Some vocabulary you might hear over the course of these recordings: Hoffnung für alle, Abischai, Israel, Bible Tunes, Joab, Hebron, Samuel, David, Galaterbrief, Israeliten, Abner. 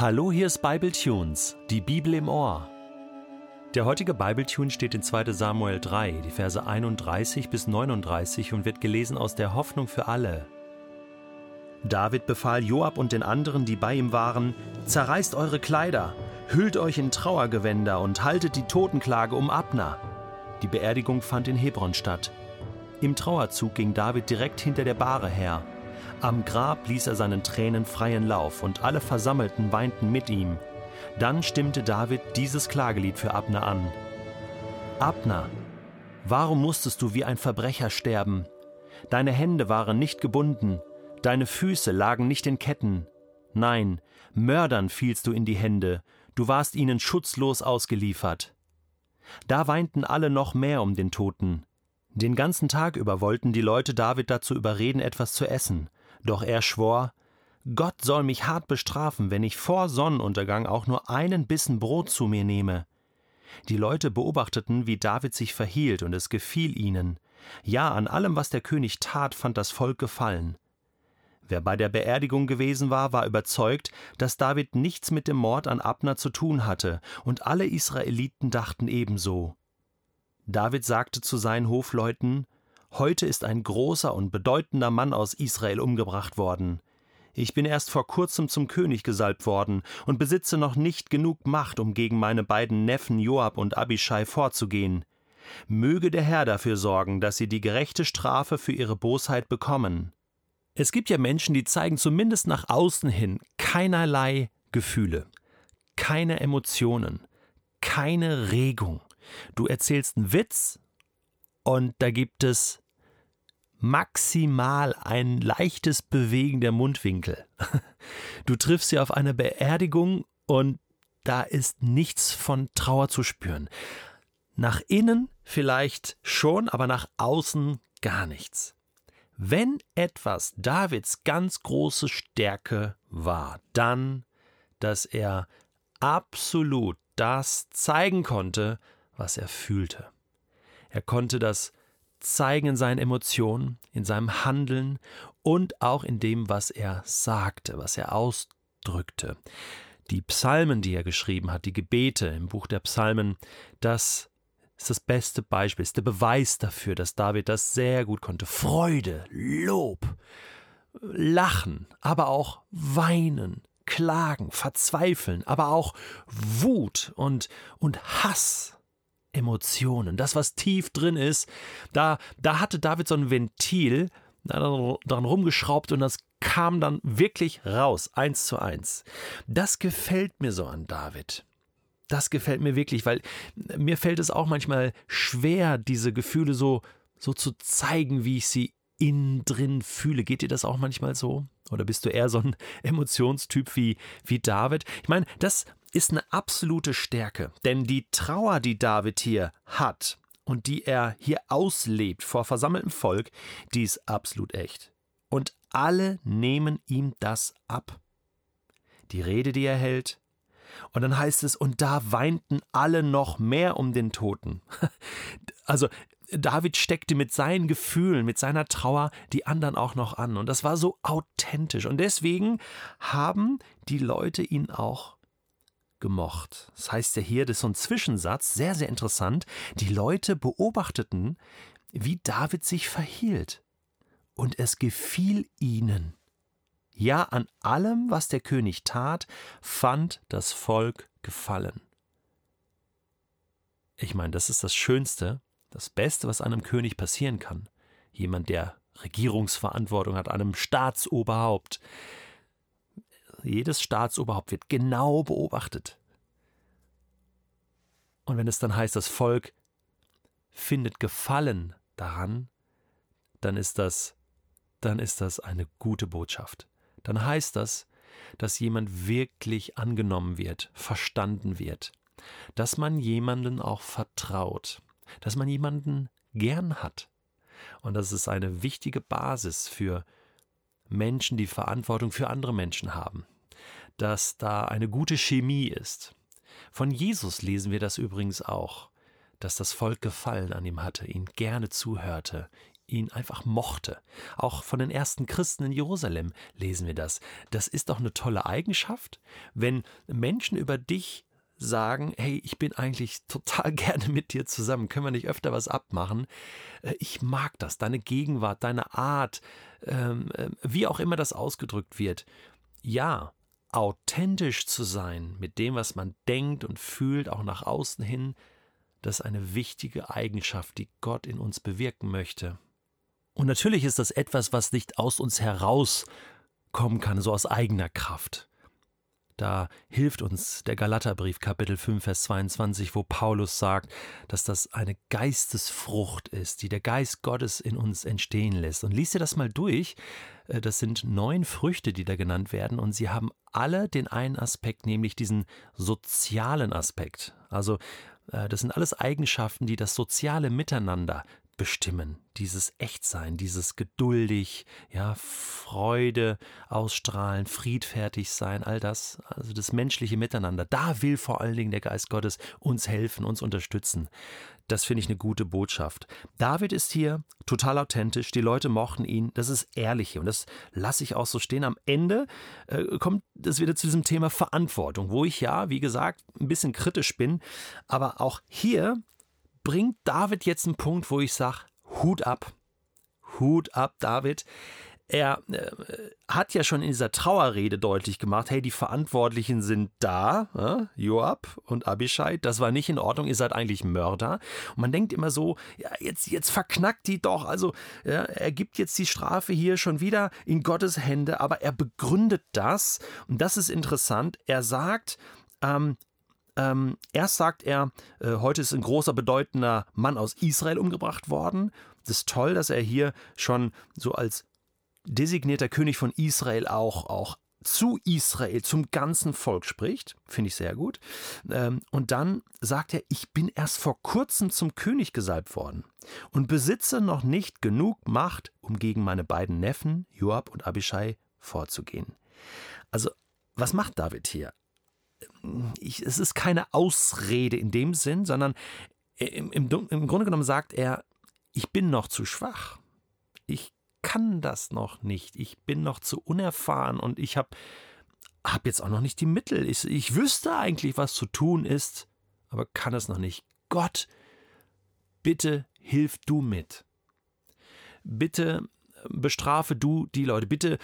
Hallo, hier ist Bible Tunes, die Bibel im Ohr. Der heutige Bible Tune steht in 2. Samuel 3, die Verse 31 bis 39 und wird gelesen aus der Hoffnung für alle. David befahl Joab und den anderen, die bei ihm waren: Zerreißt eure Kleider, hüllt euch in Trauergewänder und haltet die Totenklage um Abner. Die Beerdigung fand in Hebron statt. Im Trauerzug ging David direkt hinter der Bahre her. Am Grab ließ er seinen Tränen freien Lauf und alle Versammelten weinten mit ihm. Dann stimmte David dieses Klagelied für Abner an. Abner, warum musstest du wie ein Verbrecher sterben? Deine Hände waren nicht gebunden, deine Füße lagen nicht in Ketten. Nein, Mördern fielst du in die Hände, du warst ihnen schutzlos ausgeliefert. Da weinten alle noch mehr um den Toten. Den ganzen Tag über wollten die Leute David dazu überreden, etwas zu essen. Doch er schwor: Gott soll mich hart bestrafen, wenn ich vor Sonnenuntergang auch nur einen Bissen Brot zu mir nehme. Die Leute beobachteten, wie David sich verhielt, und es gefiel ihnen. Ja, an allem, was der König tat, fand das Volk Gefallen. Wer bei der Beerdigung gewesen war, war überzeugt, dass David nichts mit dem Mord an Abner zu tun hatte, und alle Israeliten dachten ebenso. David sagte zu seinen Hofleuten: Heute ist ein großer und bedeutender Mann aus Israel umgebracht worden. Ich bin erst vor kurzem zum König gesalbt worden und besitze noch nicht genug Macht, um gegen meine beiden Neffen Joab und Abischai vorzugehen. Möge der Herr dafür sorgen, dass sie die gerechte Strafe für ihre Bosheit bekommen. Es gibt ja Menschen, die zeigen zumindest nach außen hin keinerlei Gefühle, keine Emotionen, keine Regung. Du erzählst einen Witz und da gibt es maximal ein leichtes Bewegen der Mundwinkel. Du triffst sie auf eine Beerdigung und da ist nichts von Trauer zu spüren. Nach innen vielleicht schon, aber nach außen gar nichts. Wenn etwas Davids ganz große Stärke war, dann, dass er absolut das zeigen konnte, was er fühlte. Er konnte das zeigen in seinen Emotionen, in seinem Handeln und auch in dem, was er sagte, was er ausdrückte. Die Psalmen, die er geschrieben hat, die Gebete im Buch der Psalmen, das ist das beste Beispiel, ist der Beweis dafür, dass David das sehr gut konnte. Freude, Lob, Lachen, aber auch Weinen, Klagen, Verzweifeln, aber auch Wut und Hass. Emotionen, das, was tief drin ist, da hatte David so ein Ventil dran rumgeschraubt und das kam dann wirklich raus, 1:1. Das gefällt mir so an David. Das gefällt mir wirklich, weil mir fällt es auch manchmal schwer, diese Gefühle so zu zeigen, wie ich sie innen drin fühle. Geht dir das auch manchmal so? Oder bist du eher so ein Emotionstyp wie David? Ich meine, das ist eine absolute Stärke, denn die Trauer, die David hier hat und die er hier auslebt vor versammeltem Volk, die ist absolut echt. Und alle nehmen ihm das ab. Die Rede, die er hält, und dann heißt es, und da weinten alle noch mehr um den Toten. Also David steckte mit seinen Gefühlen, mit seiner Trauer die anderen auch noch an, und das war so authentisch und deswegen haben die Leute ihn auch gemocht. Das heißt ja hier, das ist so ein Zwischensatz, sehr, sehr interessant. Die Leute beobachteten, wie David sich verhielt. Und es gefiel ihnen. Ja, an allem, was der König tat, fand das Volk Gefallen. Ich meine, das ist das Schönste, das Beste, was einem König passieren kann. Jemand, der Regierungsverantwortung hat, einem Staatsoberhaupt. Jedes Staatsoberhaupt wird genau beobachtet. Und wenn es dann heißt, das Volk findet Gefallen daran, dann ist das eine gute Botschaft. Dann heißt das, dass jemand wirklich angenommen wird, verstanden wird, dass man jemanden auch vertraut, dass man jemanden gern hat. Und das ist eine wichtige Basis für Menschen, die Verantwortung für andere Menschen haben, dass da eine gute Chemie ist. Von Jesus lesen wir das übrigens auch, dass das Volk Gefallen an ihm hatte, ihn gerne zuhörte, ihn einfach mochte. Auch von den ersten Christen in Jerusalem lesen wir das. Das ist doch eine tolle Eigenschaft, wenn Menschen über dich sagen, hey, ich bin eigentlich total gerne mit dir zusammen, können wir nicht öfter was abmachen? Ich mag das, deine Gegenwart, deine Art, wie auch immer das ausgedrückt wird. Ja, authentisch zu sein mit dem, was man denkt und fühlt, auch nach außen hin, das ist eine wichtige Eigenschaft, die Gott in uns bewirken möchte. Und natürlich ist das etwas, was nicht aus uns herauskommen kann, so aus eigener Kraft. Da hilft uns der Galaterbrief, Kapitel 5, Vers 22, wo Paulus sagt, dass das eine Geistesfrucht ist, die der Geist Gottes in uns entstehen lässt. Und lies dir das mal durch. Das sind 9 Früchte, die da genannt werden, und sie haben alle den einen Aspekt, nämlich diesen sozialen Aspekt. Also das sind alles Eigenschaften, die das soziale Miteinander bestimmen. Dieses Echtsein, dieses geduldig, ja, Freude ausstrahlen, friedfertig sein, all das, also das menschliche Miteinander. Da will vor allen Dingen der Geist Gottes uns helfen, uns unterstützen. Das finde ich eine gute Botschaft. David ist hier total authentisch, die Leute mochten ihn, das ist ehrlich hier und das lasse ich auch so stehen. Am Ende kommt es wieder zu diesem Thema Verantwortung, wo ich ja, wie gesagt, ein bisschen kritisch bin, aber auch hier bringt David jetzt einen Punkt, wo ich sage, Hut ab, David. Er hat ja schon in dieser Trauerrede deutlich gemacht, hey, die Verantwortlichen sind da, Joab und Abischai, das war nicht in Ordnung, ihr seid eigentlich Mörder. Und man denkt immer so, ja, jetzt verknackt die doch, also ja, er gibt jetzt die Strafe hier schon wieder in Gottes Hände, aber er begründet das, und das ist interessant, er sagt, erst sagt er, heute ist ein großer, bedeutender Mann aus Israel umgebracht worden. Das ist toll, dass er hier schon so als designierter König von Israel auch zu Israel, zum ganzen Volk spricht. Finde ich sehr gut. Und dann sagt er, ich bin erst vor kurzem zum König gesalbt worden und besitze noch nicht genug Macht, um gegen meine beiden Neffen, Joab und Abischai, vorzugehen. Also, was macht David hier? Es ist keine Ausrede in dem Sinn, sondern im Grunde genommen sagt er, ich bin noch zu schwach, ich kann das noch nicht, ich bin noch zu unerfahren und ich habe jetzt auch noch nicht die Mittel, ich wüsste eigentlich, was zu tun ist, aber kann es noch nicht. Gott, bitte hilf du mit, bitte bestrafe du die Leute, bitte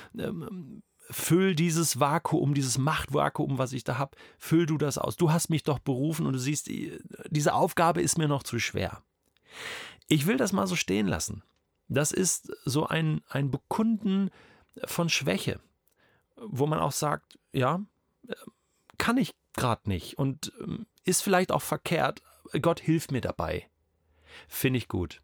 füll dieses Vakuum, dieses Machtvakuum, was ich da habe, füll du das aus. Du hast mich doch berufen und du siehst, diese Aufgabe ist mir noch zu schwer. Ich will das mal so stehen lassen. Das ist so ein Bekunden von Schwäche, wo man auch sagt, ja, kann ich gerade nicht und ist vielleicht auch verkehrt. Gott hilft mir dabei. Finde ich gut.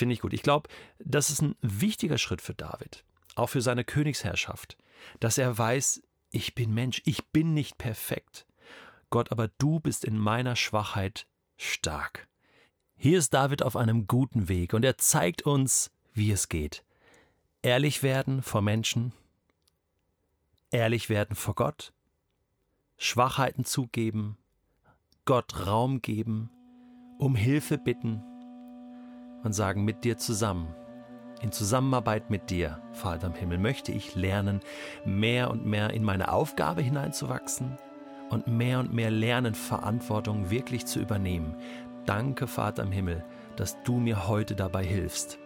Ich glaube, das ist ein wichtiger Schritt für David, auch für seine Königsherrschaft, dass er weiß, ich bin Mensch, ich bin nicht perfekt. Gott, aber du bist in meiner Schwachheit stark. Hier ist David auf einem guten Weg und er zeigt uns, wie es geht. Ehrlich werden vor Menschen, ehrlich werden vor Gott, Schwachheiten zugeben, Gott Raum geben, um Hilfe bitten und sagen, mit dir zusammen. In Zusammenarbeit mit dir, Vater im Himmel, möchte ich lernen, mehr und mehr in meine Aufgabe hineinzuwachsen und mehr lernen, Verantwortung wirklich zu übernehmen. Danke, Vater im Himmel, dass du mir heute dabei hilfst.